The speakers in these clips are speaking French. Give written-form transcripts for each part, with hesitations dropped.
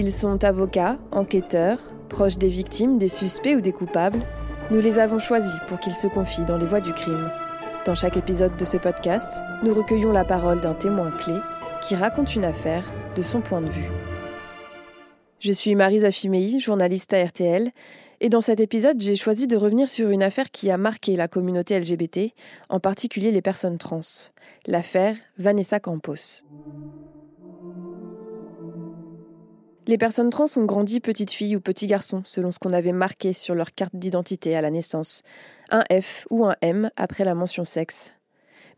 Ils sont avocats, enquêteurs, proches des victimes, des suspects ou des coupables. Nous les avons choisis pour qu'ils se confient dans les voies du crime. Dans chaque épisode de ce podcast, nous recueillons la parole d'un témoin clé qui raconte une affaire de son point de vue. Je suis Marie Zafimehy, journaliste à RTL, et dans cet épisode, j'ai choisi de revenir sur une affaire qui a marqué la communauté LGBT, en particulier les personnes trans. L'affaire Vanessa Campos. Les personnes trans ont grandi petites filles ou petits garçons, selon ce qu'on avait marqué sur leur carte d'identité à la naissance. Un F ou un M après la mention sexe.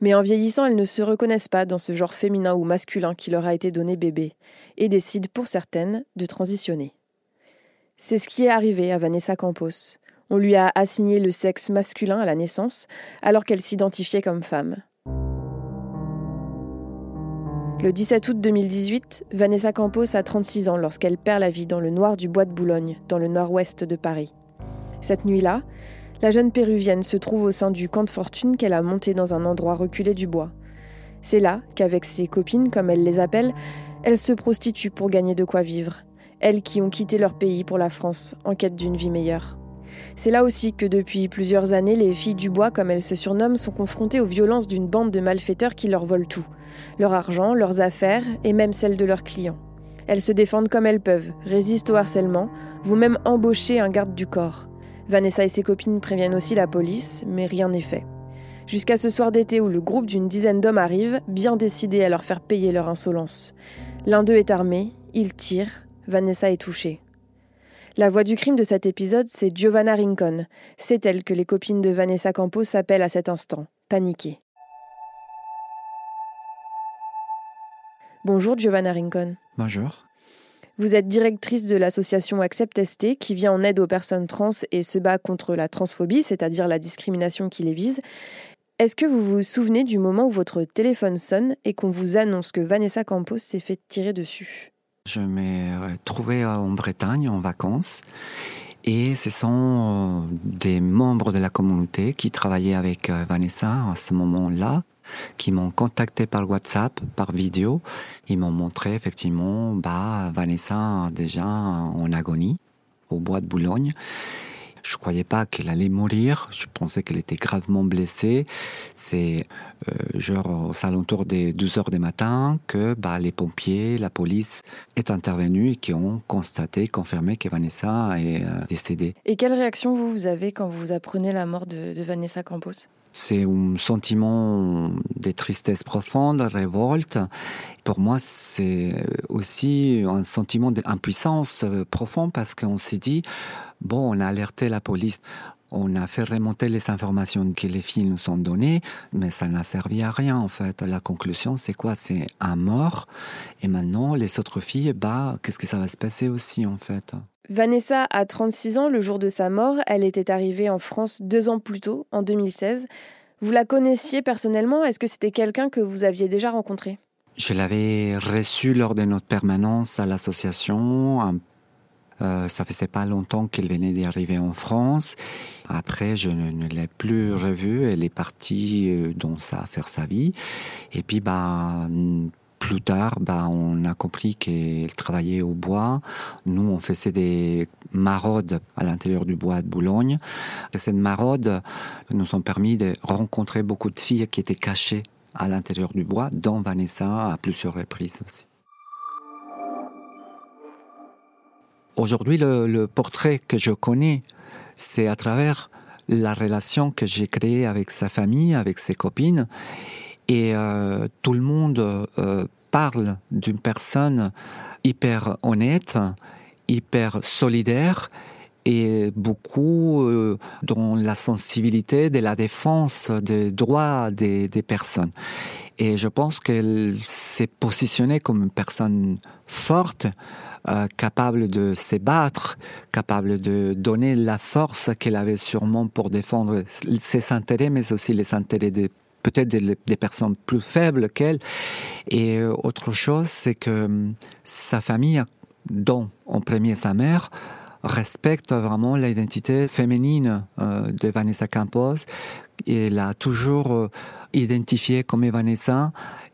Mais en vieillissant, elles ne se reconnaissent pas dans ce genre féminin ou masculin qui leur a été donné bébé et décident, pour certaines, de transitionner. C'est ce qui est arrivé à Vanessa Campos. On lui a assigné le sexe masculin à la naissance, alors qu'elle s'identifiait comme femme. Le 17 août 2018, Vanessa Campos a 36 ans lorsqu'elle perd la vie dans le noir du Bois de Boulogne, dans le nord-ouest de Paris. Cette nuit-là, la jeune péruvienne se trouve au sein du camp de fortune qu'elle a monté dans un endroit reculé du bois. C'est là qu'avec ses copines, comme elle les appelle, elle se prostitue pour gagner de quoi vivre. Elles qui ont quitté leur pays pour la France, en quête d'une vie meilleure. C'est là aussi que depuis plusieurs années, les filles du bois, comme elles se surnomment, sont confrontées aux violences d'une bande de malfaiteurs qui leur volent tout. Leur argent, leurs affaires et même celles de leurs clients. Elles se défendent comme elles peuvent, résistent au harcèlement, vont même embaucher un garde du corps. Vanessa et ses copines préviennent aussi la police, mais rien n'est fait. Jusqu'à ce soir d'été où le groupe d'une dizaine d'hommes arrive, bien décidés à leur faire payer leur insolence. L'un d'eux est armé, il tire, Vanessa est touchée. La voix du crime de cet épisode, c'est Giovanna Rincon. C'est elle que les copines de Vanessa Campos s'appellent à cet instant, paniquées. Bonjour Giovanna Rincon. Bonjour. Vous êtes directrice de l'association Acceptess-T qui vient en aide aux personnes trans et se bat contre la transphobie, c'est-à-dire la discrimination qui les vise. Est-ce que vous vous souvenez du moment où votre téléphone sonne et qu'on vous annonce que Vanessa Campos s'est fait tirer dessus ? Je me retrouvais en Bretagne en vacances et ce sont des membres de la communauté qui travaillaient avec Vanessa à ce moment-là, qui m'ont contacté par WhatsApp, par vidéo. Ils m'ont montré effectivement Vanessa déjà en agonie au Bois de Boulogne. Je ne croyais pas qu'elle allait mourir, je pensais qu'elle était gravement blessée. C'est genre aux alentours des 2h du matin que les pompiers, la police est intervenue et qui ont constaté, confirmé que Vanessa est décédée. Et quelle réaction vous avez quand vous apprenez la mort de Vanessa Campos ? C'est un sentiment de tristesse profonde, révolte. Pour moi, c'est aussi un sentiment d'impuissance profonde parce qu'on s'est dit, on a alerté la police, on a fait remonter les informations que les filles nous ont données, mais ça n'a servi à rien en fait. La conclusion, c'est quoi ? C'est un mort. Et maintenant, les autres filles, qu'est-ce que ça va se passer aussi en fait ? Vanessa a 36 ans le jour de sa mort. Elle était arrivée en France 2 ans plus tôt, en 2016. Vous la connaissiez personnellement ? Est-ce que c'était quelqu'un que vous aviez déjà rencontré ? Je l'avais reçue lors de notre permanence à l'association. Ça faisait pas longtemps qu'elle venait d'arriver en France. Après, je ne l'ai plus revue. Elle est partie faire sa vie. Et puis, plus tard, on a compris qu'elle travaillait au bois. Nous, on faisait des maraudes à l'intérieur du Bois de Boulogne. Et ces maraudes nous ont permis de rencontrer beaucoup de filles qui étaient cachées à l'intérieur du bois, dont Vanessa à plusieurs reprises aussi. Aujourd'hui, le portrait que je connais, c'est à travers la relation que j'ai créée avec sa famille, avec ses copines. Et tout le monde parle d'une personne hyper honnête, hyper solidaire et beaucoup dans la sensibilité de la défense des droits des personnes. Et je pense qu'elle s'est positionnée comme une personne forte, capable de se battre, capable de donner la force qu'elle avait sûrement pour défendre ses intérêts, mais aussi les intérêts des personnes plus faibles qu'elle. Et autre chose, c'est que sa famille, dont en premier sa mère, respecte vraiment l'identité féminine de Vanessa Campos. Elle a toujours identifiée comme Vanessa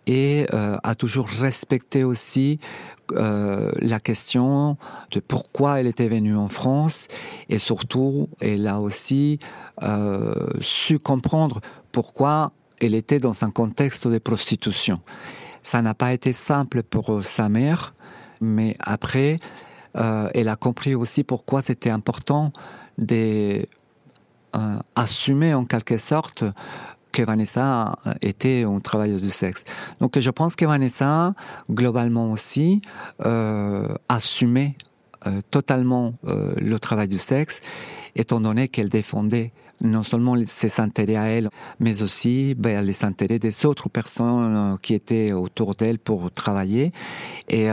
et a toujours respecté aussi la question de pourquoi elle était venue en France, et surtout, elle a aussi su comprendre pourquoi elle était dans un contexte de prostitution. Ça n'a pas été simple pour sa mère, mais après, elle a compris aussi pourquoi c'était important d'assumer en quelque sorte que Vanessa était une travailleuse du sexe. Donc je pense que Vanessa, globalement aussi, assumait totalement le travail du sexe, étant donné qu'elle défendait non seulement ses intérêts à elle, mais aussi les intérêts des autres personnes qui étaient autour d'elle pour travailler. Et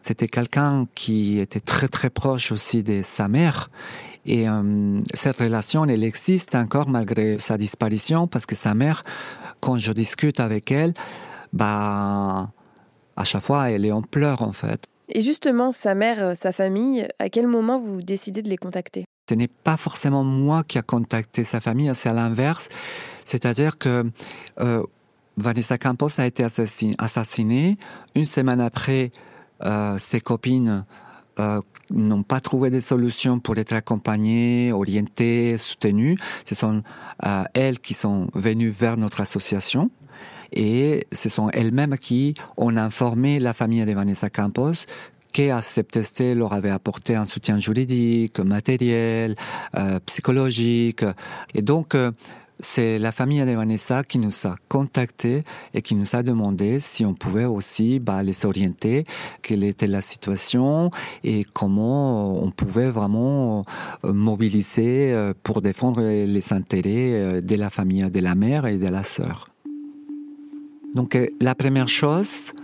c'était quelqu'un qui était très très proche aussi de sa mère. Et cette relation, elle existe encore malgré sa disparition, parce que sa mère, quand je discute avec elle, à chaque fois, elle est en pleurs en fait. Et justement, sa mère, sa famille, à quel moment vous décidez de les contacter ? Ce n'est pas forcément moi qui a contacté sa famille, c'est à l'inverse. C'est-à-dire que Vanessa Campos a été assassinée. Une semaine après, ses copines n'ont pas trouvé de solution pour être accompagnées, orientées, soutenues. Ce sont elles qui sont venues vers notre association. Et ce sont elles-mêmes qui ont informé la famille de Vanessa Campos qu'Acceptess-T leur avait apporté un soutien juridique, matériel, psychologique. Et donc, c'est la famille de Vanessa qui nous a contactés et qui nous a demandé si on pouvait aussi les orienter, quelle était la situation et comment on pouvait vraiment mobiliser pour défendre les intérêts de la famille, de la mère et de la sœur. Donc, la première chose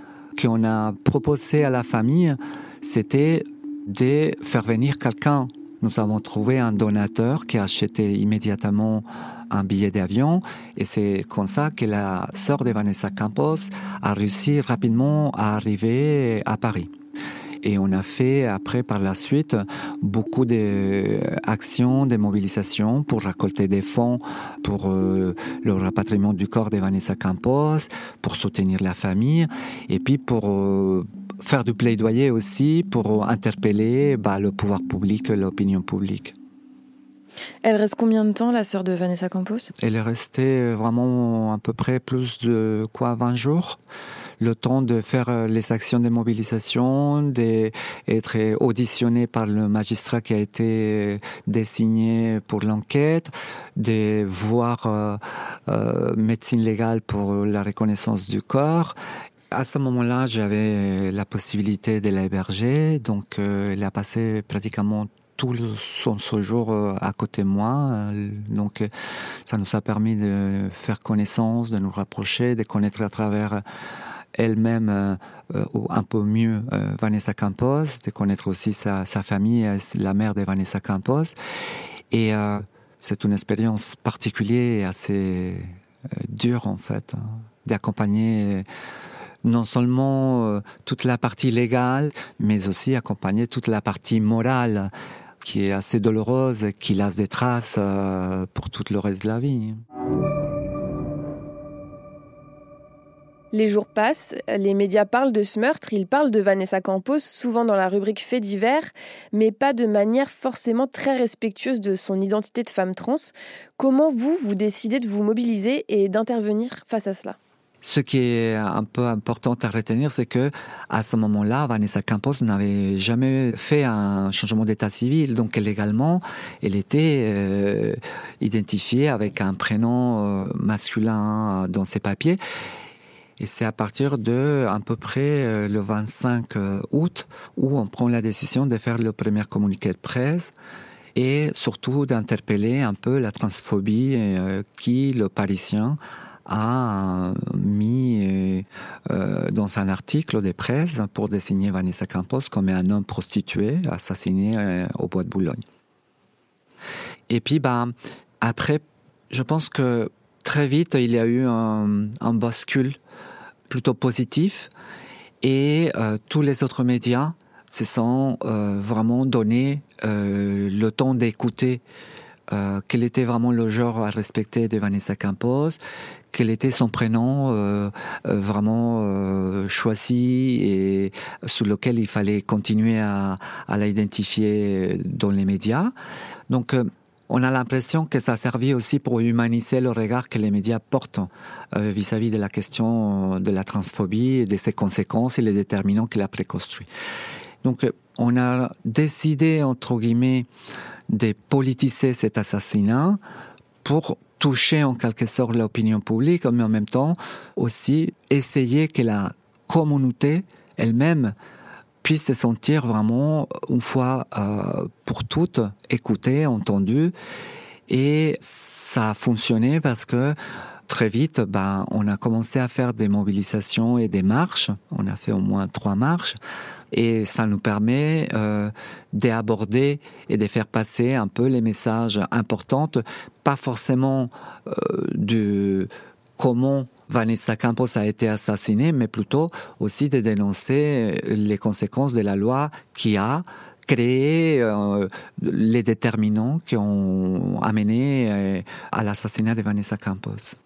qu'on a proposé à la famille, c'était de faire venir quelqu'un. Nous avons trouvé un donateur qui a acheté immédiatement un billet d'avion, et c'est comme ça que la sœur de Vanessa Campos a réussi rapidement à arriver à Paris. Et on a fait après, par la suite, beaucoup d'actions, de mobilisations pour récolter des fonds pour le rapatriement du corps de Vanessa Campos, pour soutenir la famille, et puis pour faire du plaidoyer aussi, pour interpeller le pouvoir public, l'opinion publique. Elle reste combien de temps, la sœur de Vanessa Campos ? Elle est restée vraiment à peu près plus de 20 jours. Le temps de faire les actions de mobilisation, d'être auditionné par le magistrat qui a été désigné pour l'enquête, de voir médecine légale pour la reconnaissance du corps. À ce moment-là, j'avais la possibilité de l'héberger, donc elle a passé pratiquement tout son séjour à côté de moi. Donc ça nous a permis de faire connaissance, de nous rapprocher, de connaître à travers elle-même un peu mieux Vanessa Campos, de connaître aussi sa famille, la mère de Vanessa Campos. Et c'est une expérience particulière et assez dure en fait, hein, d'accompagner non seulement toute la partie légale, mais aussi accompagner toute la partie morale qui est assez douloureuse, qui laisse des traces pour tout le reste de la vie. Les jours passent, les médias parlent de ce meurtre, ils parlent de Vanessa Campos, souvent dans la rubrique faits divers, mais pas de manière forcément très respectueuse de son identité de femme trans. Comment vous décidez de vous mobiliser et d'intervenir face à cela ? Ce qui est un peu important à retenir, c'est que à ce moment-là, Vanessa Campos n'avait jamais fait un changement d'état civil. Donc légalement, elle était identifiée avec un prénom masculin dans ses papiers. Et c'est à partir de, à peu près, le 25 août, où on prend la décision de faire le premier communiqué de presse et surtout d'interpeller un peu la transphobie qui, le Parisien, a mis dans un article de presse pour désigner Vanessa Campos comme un homme prostitué assassiné au Bois de Boulogne. Et puis, après, je pense que très vite, il y a eu un bascule plutôt positif, et tous les autres médias se sont vraiment donné le temps d'écouter quel était vraiment le genre à respecter de Vanessa Campos, quel était son prénom vraiment choisi et sous lequel il fallait continuer à l'identifier dans les médias. Donc, on a l'impression que ça servit aussi pour humaniser le regard que les médias portent vis-à-vis de la question de la transphobie et de ses conséquences et les déterminants qu'elle a préconstruits. Donc, on a décidé, entre guillemets, de politiser cet assassinat pour toucher en quelque sorte l'opinion publique, mais en même temps aussi essayer que la communauté elle-même puisse se sentir vraiment une fois pour toutes écoutée, entendue. Et ça a fonctionné parce que très vite, on a commencé à faire des mobilisations et des marches. On a fait au moins 3 marches. Et ça nous permet d'aborder et de faire passer un peu les messages importants, pas forcément de comment Vanessa Campos a été assassinée, mais plutôt aussi de dénoncer les conséquences de la loi qui a créé les déterminants qui ont amené à l'assassinat de Vanessa Campos.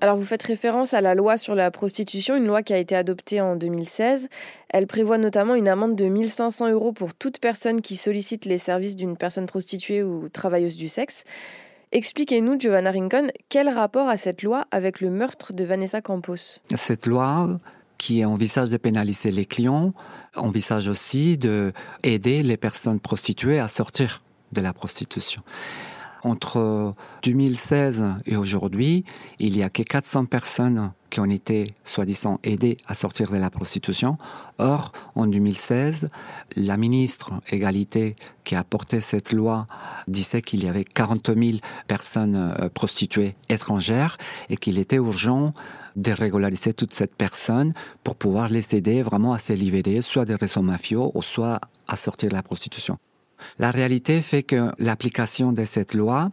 Alors vous faites référence à la loi sur la prostitution, une loi qui a été adoptée en 2016. Elle prévoit notamment une amende de 1 500 € pour toute personne qui sollicite les services d'une personne prostituée ou travailleuse du sexe. Expliquez-nous, Giovanna Rincon, quel rapport a cette loi avec le meurtre de Vanessa Campos ? Cette loi qui envisage de pénaliser les clients, envisage aussi d'aider les personnes prostituées à sortir de la prostitution. Entre 2016 et aujourd'hui, il n'y a que 400 personnes qui ont été, soi-disant, aidées à sortir de la prostitution. Or, en 2016, la ministre Égalité qui a porté cette loi disait qu'il y avait 40 000 personnes prostituées étrangères et qu'il était urgent de régulariser toutes ces personnes pour pouvoir les aider vraiment à se libérer, soit des réseaux mafieux ou soit à sortir de la prostitution. La réalité fait que l'application de cette loi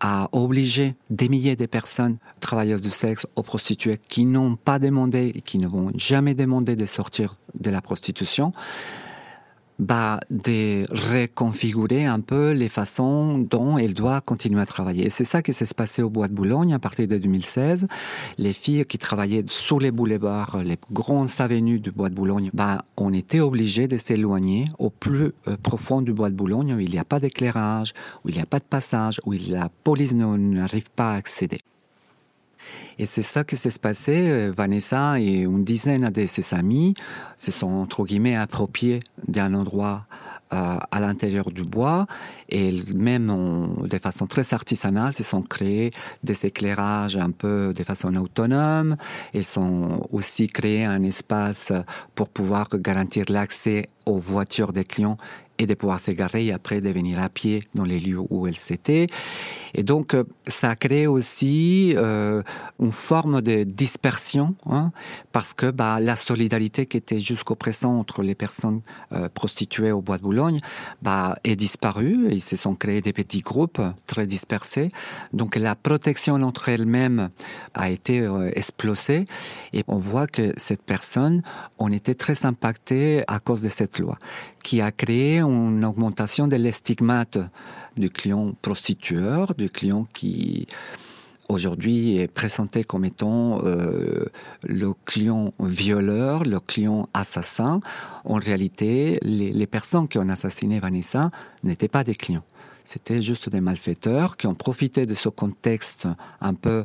a obligé des milliers de personnes travailleuses du sexe ou prostituées qui n'ont pas demandé et qui ne vont jamais demander de sortir de la prostitution, de reconfigurer un peu les façons dont elles doivent continuer à travailler. Et c'est ça qui s'est passé au Bois de Boulogne à partir de 2016. Les filles qui travaillaient sur les boulevards, les grandes avenues du Bois de Boulogne, on était obligés de s'éloigner au plus profond du Bois de Boulogne où il n'y a pas d'éclairage, où il n'y a pas de passage, où la police n'arrive pas à accéder. Et c'est ça qui s'est passé. Vanessa et une dizaine de ses amis se sont, entre guillemets, appropriés d'un endroit à l'intérieur du bois. Et même, de façon très artisanale, se sont créés des éclairages un peu de façon autonome. Ils ont aussi créé un espace pour pouvoir garantir l'accès aux voitures des clients et de pouvoir s'égarer et après de venir à pied dans les lieux où elles étaient. Et donc, ça crée aussi une forme de dispersion, parce que la solidarité qui était jusqu'au présent entre les personnes prostituées au Bois de Boulogne est disparue. Ils se sont créés des petits groupes très dispersés. Donc, la protection entre elles-mêmes a été explosée. Et on voit que cette personne, on était très impacté à cause de cette loi, qui a créé une augmentation de l'estigmate du client prostitueur, du client qui aujourd'hui est présenté comme étant le client violeur, le client assassin. En réalité, les personnes qui ont assassiné Vanessa n'étaient pas des clients. C'était juste des malfaiteurs qui ont profité de ce contexte un peu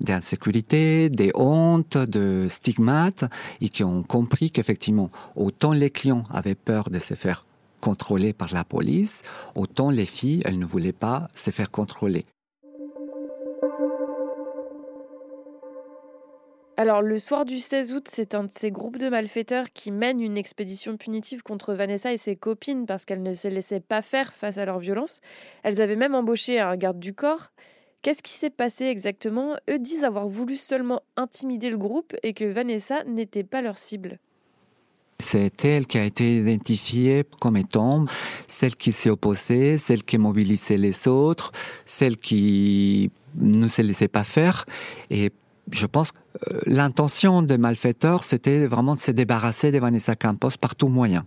d'insécurité, des hontes, de stigmates, et qui ont compris qu'effectivement, autant les clients avaient peur de se faire contrôler par la police, autant les filles, elles ne voulaient pas se faire contrôler. Alors, le soir du 16 août, c'est un de ces groupes de malfaiteurs qui mènent une expédition punitive contre Vanessa et ses copines parce qu'elles ne se laissaient pas faire face à leur violence. Elles avaient même embauché un garde du corps. Qu'est-ce qui s'est passé exactement ? Eux disent avoir voulu seulement intimider le groupe et que Vanessa n'était pas leur cible. C'est elle qui a été identifiée comme étant celle qui s'est opposée, celle qui mobilisait les autres, celle qui ne se laissait pas faire. Et je pense que l'intention des malfaiteurs, c'était vraiment de se débarrasser de Vanessa Campos par tout moyen.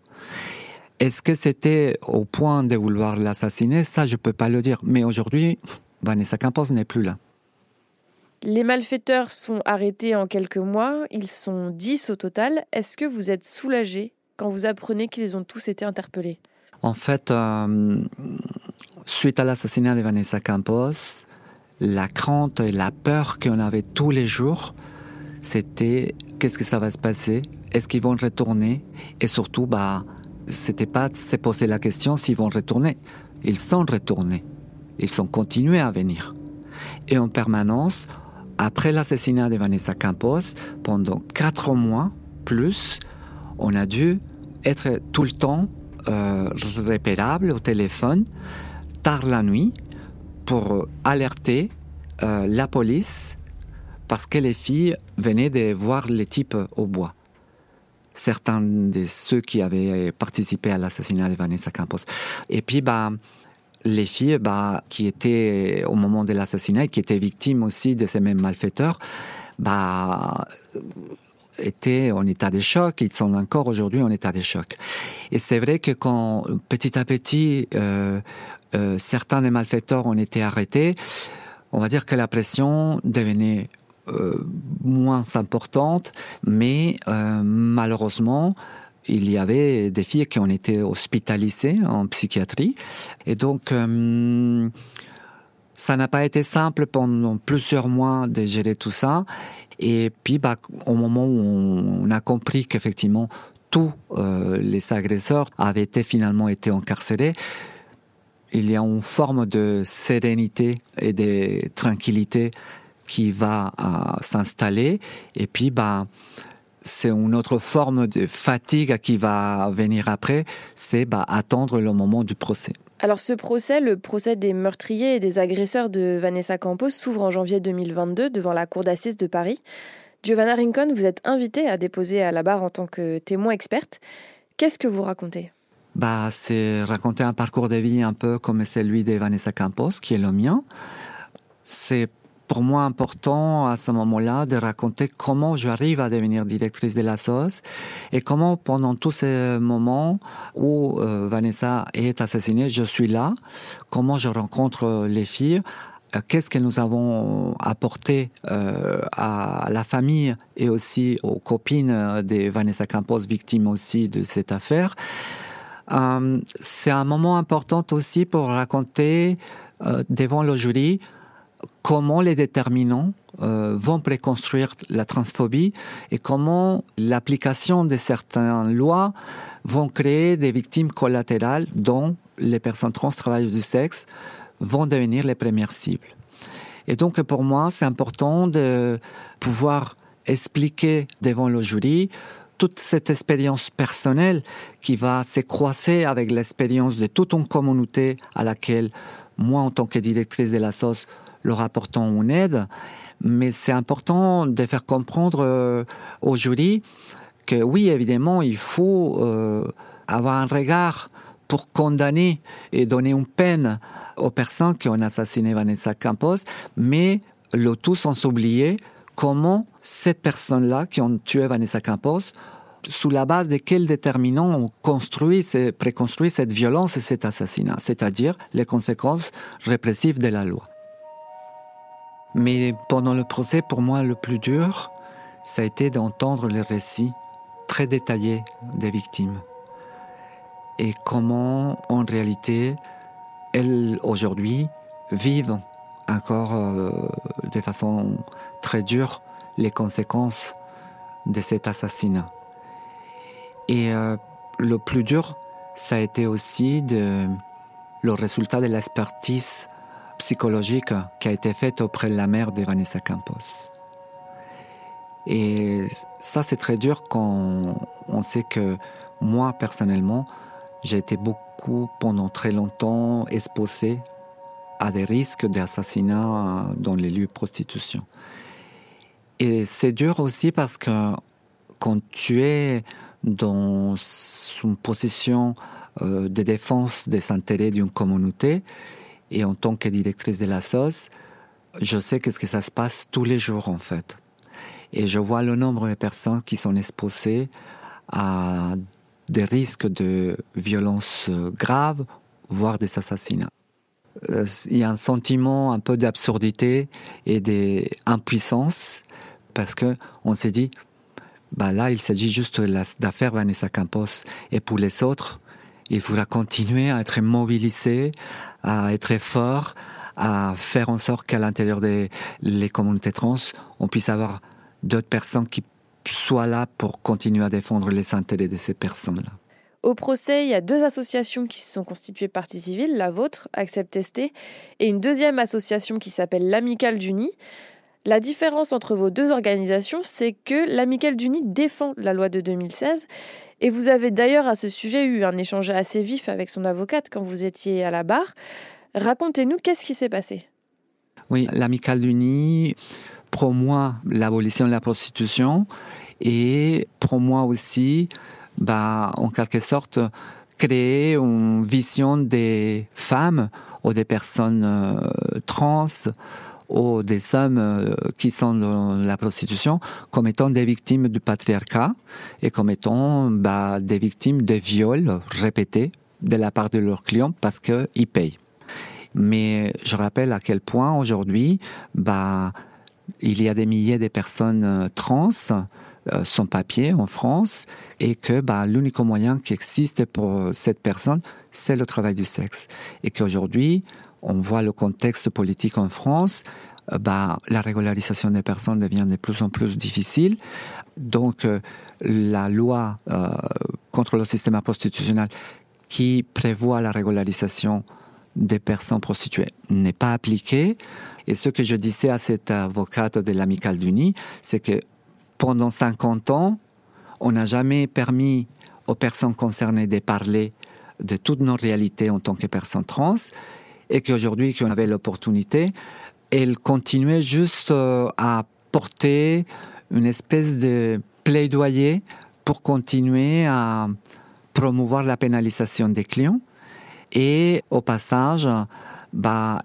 Est-ce que c'était au point de vouloir l'assassiner? Ça, je ne peux pas le dire. Mais aujourd'hui, Vanessa Campos n'est plus là. Les malfaiteurs sont arrêtés en quelques mois. Ils sont 10 au total. Est-ce que vous êtes soulagé quand vous apprenez qu'ils ont tous été interpellés? En fait, suite à l'assassinat de Vanessa Campos, la crainte et la peur qu'on avait tous les jours, c'était qu'est-ce que ça va se passer? Est-ce qu'ils vont retourner? Et surtout, c'était pas de se poser la question s'ils vont retourner. Ils sont retournés. Ils sont continués à venir. Et en permanence, après l'assassinat de Vanessa Campos, pendant 4 mois plus, on a dû être tout le temps repérable au téléphone, tard la nuit, pour alerter la police, parce que les filles venaient de voir les types au bois. Certains de ceux qui avaient participé à l'assassinat de Vanessa Campos. Et puis, les filles qui étaient au moment de l'assassinat et qui étaient victimes aussi de ces mêmes malfaiteurs, étaient en état de choc. Ils sont encore aujourd'hui en état de choc. Et c'est vrai que quand, petit à petit, certains des malfaiteurs ont été arrêtés, on va dire que la pression devenait moins importante, mais malheureusement, il y avait des filles qui ont été hospitalisées en psychiatrie. Et donc, ça n'a pas été simple pendant plusieurs mois de gérer tout ça. Et puis, au moment où on a compris qu'effectivement, tous les agresseurs avaient finalement été encarcérés, il y a une forme de sérénité et de tranquillité qui va s'installer. Et puis, c'est une autre forme de fatigue qui va venir après, c'est attendre le moment du procès. Alors ce procès, le procès des meurtriers et des agresseurs de Vanessa Campos, s'ouvre en janvier 2022 devant la cour d'assises de Paris. Giovanna Rincon, vous êtes invitée à déposer à la barre en tant que témoin experte. Qu'est-ce que vous racontez? C'est raconter un parcours de vie un peu comme celui de Vanessa Campos, qui est le mien. C'est pour moi important à ce moment-là de raconter comment j'arrive à devenir directrice de la SOS et comment pendant tous ces moments où Vanessa est assassinée, je suis là, comment je rencontre les filles, qu'est-ce que nous avons apporté à la famille et aussi aux copines de Vanessa Campos, victimes aussi de cette affaire. C'est un moment important aussi pour raconter devant le jury comment les déterminants vont préconstruire la transphobie et comment l'application de certaines lois vont créer des victimes collatérales dont les personnes trans travailleuses du sexe vont devenir les premières cibles. Et donc pour moi, c'est important de pouvoir expliquer devant le jury toute cette expérience personnelle qui va se croiser avec l'expérience de toute une communauté à laquelle moi, en tant que directrice de la SOS, leur apportant une aide, mais c'est important de faire comprendre au jury que oui, évidemment, il faut avoir un regard pour condamner et donner une peine aux personnes qui ont assassiné Vanessa Campos, mais le tout sans oublier comment ces personnes-là qui ont tué Vanessa Campos, sous la base de quels déterminants on construit, préconstruit cette violence et cet assassinat, c'est-à-dire les conséquences répressives de la loi. Mais pendant le procès, pour moi, le plus dur, ça a été d'entendre les récits très détaillés des victimes. Et comment, en réalité, elles, aujourd'hui, vivent encore de façon très dure les conséquences de cet assassinat. Et le plus dur, ça a été aussi le résultat de l'expertise psychologique qui a été faite auprès de la mère de Vanessa Campos. Et ça, c'est très dur quand on sait que moi, personnellement, j'ai été pendant très longtemps, exposée à des risques d'assassinat dans les lieux de prostitution. Et c'est dur aussi parce que quand tu es dans une position de défense des intérêts d'une communauté, et en tant que directrice de la SOS, je sais qu'est-ce que ça se passe tous les jours en fait. Et je vois le nombre de personnes qui sont exposées à des risques de violences graves, voire des assassinats. Il y a un sentiment un peu d'absurdité et d'impuissance, parce qu'on s'est dit, bah là, il s'agit juste de l'affaire Vanessa Campos. Et pour les autres, il faudra continuer à être mobilisé, à être fort, à faire en sorte qu'à l'intérieur des les communautés trans, on puisse avoir d'autres personnes qui soient là pour continuer à défendre les intérêts de ces personnes-là. Au procès, il y a deux associations qui se sont constituées partie civile, la vôtre, Acceptess-T, et une deuxième association qui s'appelle l'Amicale du Nid. La différence entre vos deux organisations, c'est que l'Amicale du Nid défend la loi de 2016, et vous avez d'ailleurs à ce sujet eu un échange assez vif avec son avocate quand vous étiez à la barre. Racontez-nous, qu'est-ce qui s'est passé ? Oui, l'Amicale du Nid promeut l'abolition de la prostitution et promeut aussi, en quelque sorte, créer une vision des femmes ou des personnes trans ou des hommes qui sont dans la prostitution comme étant des victimes du patriarcat et comme étant des victimes de viols répétés de la part de leurs clients parce qu'ils payent. Mais je rappelle à quel point aujourd'hui, il y a des milliers de personnes trans sans papier en France et que l'unique moyen qui existe pour cette personne, c'est le travail du sexe. Et qu'aujourd'hui, on voit le contexte politique en France, la régularisation des personnes devient de plus en plus difficile. Donc, la loi contre le système prostitutionnel qui prévoit la régularisation des personnes prostituées n'est pas appliquée. Et ce que je disais à cette avocate de l'Amicale du Nid, c'est que pendant 50 ans, on n'a jamais permis aux personnes concernées de parler de toutes nos réalités en tant que personnes trans, et qu'aujourd'hui, qu'on avait l'opportunité, elles continuaient juste à porter une espèce de plaidoyer pour continuer à promouvoir la pénalisation des clients. Et au passage,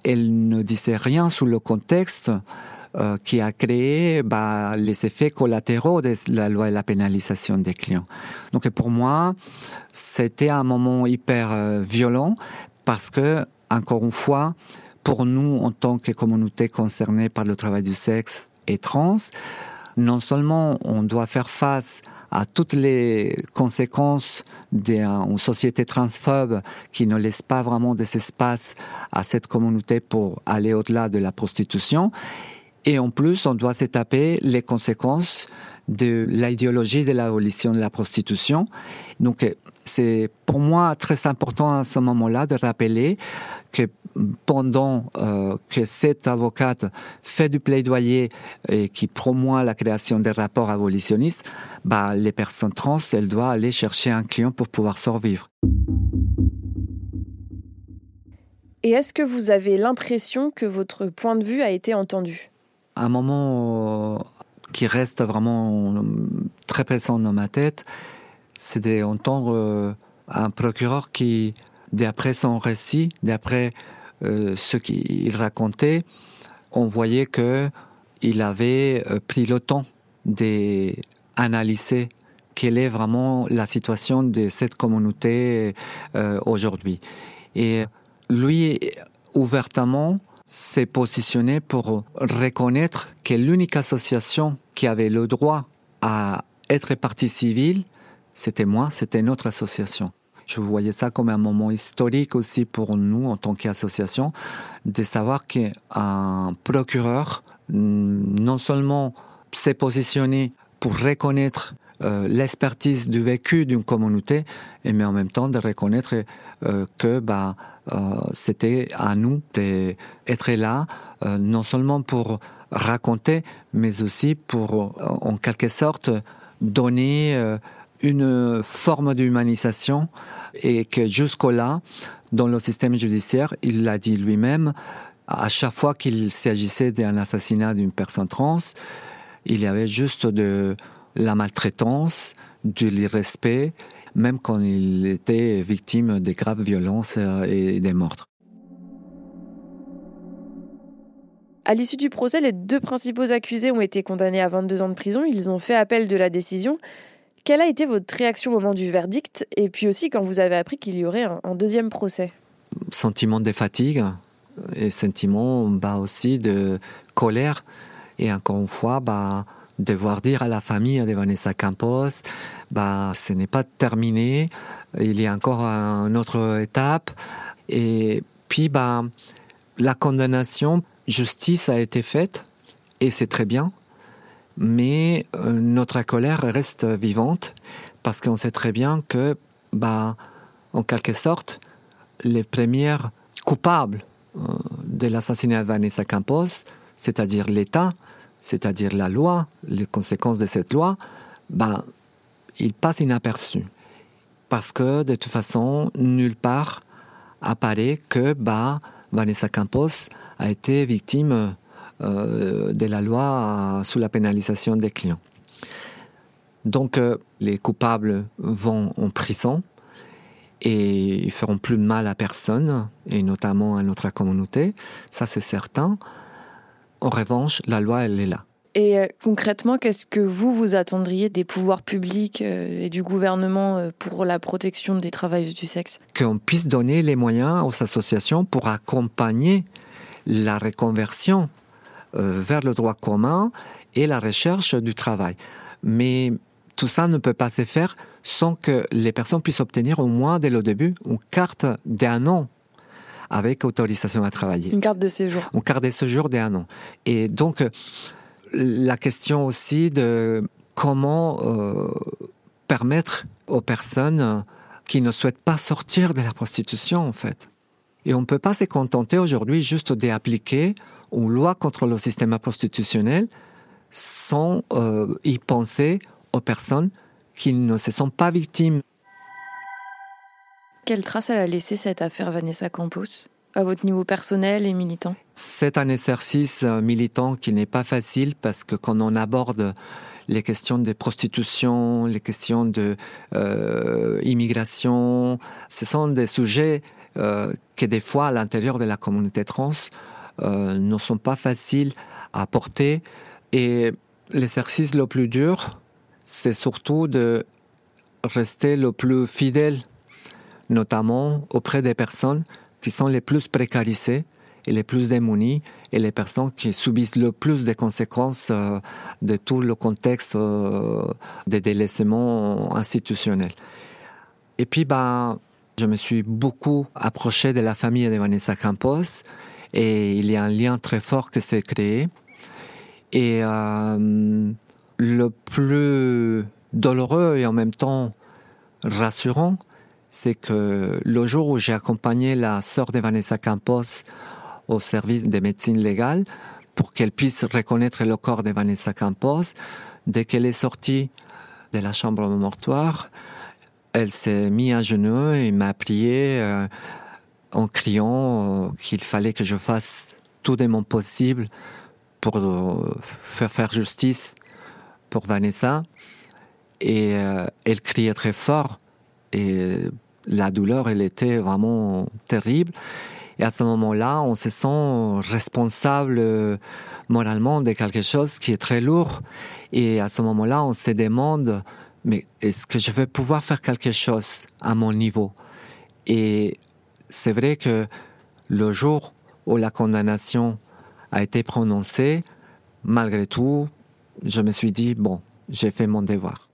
elle ne disait rien sur le contexte qui a créé les effets collatéraux de la loi et la pénalisation des clients. Donc pour moi, c'était un moment hyper violent parce que, encore une fois, pour nous, en tant que communauté concernée par le travail du sexe et trans, non seulement on doit faire face à toutes les conséquences d'une société transphobe qui ne laisse pas vraiment des espaces à cette communauté pour aller au-delà de la prostitution. Et en plus, on doit se taper les conséquences de l'idéologie de l'abolition de la prostitution. Donc, c'est pour moi très important à ce moment-là de rappeler que pendant que cette avocate fait du plaidoyer et qui promeut la création des rapports abolitionnistes, les personnes trans, elles doivent aller chercher un client pour pouvoir survivre. Et est-ce que vous avez l'impression que votre point de vue a été entendu ? Un moment qui reste vraiment très présent dans ma tête, c'est d'entendre un procureur qui, d'après son récit, d'après ce qu'il racontait, on voyait qu'il avait pris le temps d'analyser quelle est vraiment la situation de cette communauté aujourd'hui. Et lui, ouvertement, s'est positionné pour reconnaître que l'unique association qui avait le droit à être partie civile, c'était moi, c'était notre association. Je voyais ça comme un moment historique aussi pour nous en tant qu'association, de savoir qu'un procureur non seulement s'est positionné pour reconnaître l'expertise du vécu d'une communauté, mais en même temps de reconnaître que c'était à nous d'être là, non seulement pour raconter, mais aussi pour, en quelque sorte, donner une forme d'humanisation et que jusque-là, dans le système judiciaire, il l'a dit lui-même, à chaque fois qu'il s'agissait d'un assassinat d'une personne trans, il y avait juste de la maltraitance, de l'irrespect, même quand il était victime de graves violences et des meurtres. À l'issue du procès, les deux principaux accusés ont été condamnés à 22 ans de prison. Ils ont fait appel de la décision. Quelle a été votre réaction au moment du verdict? Et puis aussi, quand vous avez appris qu'il y aurait un deuxième procès? Sentiment de fatigue et sentiment aussi de colère. Et encore une fois, devoir dire à la famille de Vanessa Campos, ce n'est pas terminé, il y a encore une autre étape. Et puis, la condamnation, justice a été faite, et c'est très bien, mais notre colère reste vivante, parce qu'on sait très bien que, en quelque sorte, les premières coupables de l'assassinat de Vanessa Campos, c'est-à-dire l'État, c'est-à-dire la loi, les conséquences de cette loi, il passe inaperçu. Parce que, de toute façon, nulle part apparaît que Vanessa Campos a été victime de la loi sous la pénalisation des clients. Donc, les coupables vont en prison et ils ne feront plus de mal à personne, et notamment à notre communauté, ça c'est certain. En revanche, la loi, elle est là. Et concrètement, qu'est-ce que vous attendriez des pouvoirs publics et du gouvernement pour la protection des travailleuses du sexe? Qu'on puisse donner les moyens aux associations pour accompagner la reconversion vers le droit commun et la recherche du travail. Mais tout ça ne peut pas se faire sans que les personnes puissent obtenir au moins dès le début une carte d'un an avec autorisation à travailler. Une carte de séjour. Une carte de séjour d'un an. Et donc, la question aussi de comment permettre aux personnes qui ne souhaitent pas sortir de la prostitution, en fait. Et on ne peut pas se contenter aujourd'hui juste d'appliquer une loi contre le système prostitutionnel sans y penser aux personnes qui ne se sentent pas victimes. Quelle trace elle a laissé cette affaire Vanessa Campos, à votre niveau personnel et militant? C'est un exercice militant qui n'est pas facile parce que quand on aborde les questions de prostitution, les questions d'immigration, ce sont des sujets qui, des fois, à l'intérieur de la communauté trans, ne sont pas faciles à porter. Et l'exercice le plus dur, c'est surtout de rester le plus fidèle, notamment auprès des personnes qui sont les plus précarisées et les plus démunies et les personnes qui subissent le plus des conséquences de tout le contexte des délaissements institutionnels. Et puis, je me suis beaucoup approché de la famille de Vanessa Campos et il y a un lien très fort qui s'est créé. Et le plus douloureux et en même temps rassurant, c'est que le jour où j'ai accompagné la sœur de Vanessa Campos au service de médecine légale pour qu'elle puisse reconnaître le corps de Vanessa Campos, dès qu'elle est sortie de la chambre mortuaire, elle s'est mise à genoux et m'a prié en criant qu'il fallait que je fasse tout de mon possible pour faire justice pour Vanessa. Et elle criait très fort. Et la douleur, elle était vraiment terrible. Et à ce moment-là, on se sent responsable moralement de quelque chose qui est très lourd. Et à ce moment-là, on se demande, mais est-ce que je vais pouvoir faire quelque chose à mon niveau? Et c'est vrai que le jour où la condamnation a été prononcée, malgré tout, je me suis dit, bon, j'ai fait mon devoir.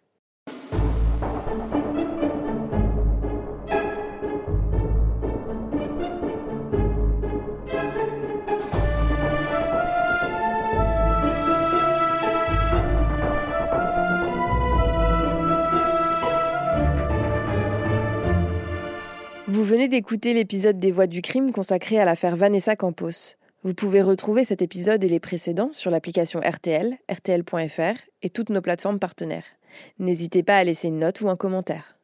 Vous venez d'écouter l'épisode des Voix du crime consacré à l'affaire Vanessa Campos. Vous pouvez retrouver cet épisode et les précédents sur l'application RTL, rtl.fr et toutes nos plateformes partenaires. N'hésitez pas à laisser une note ou un commentaire.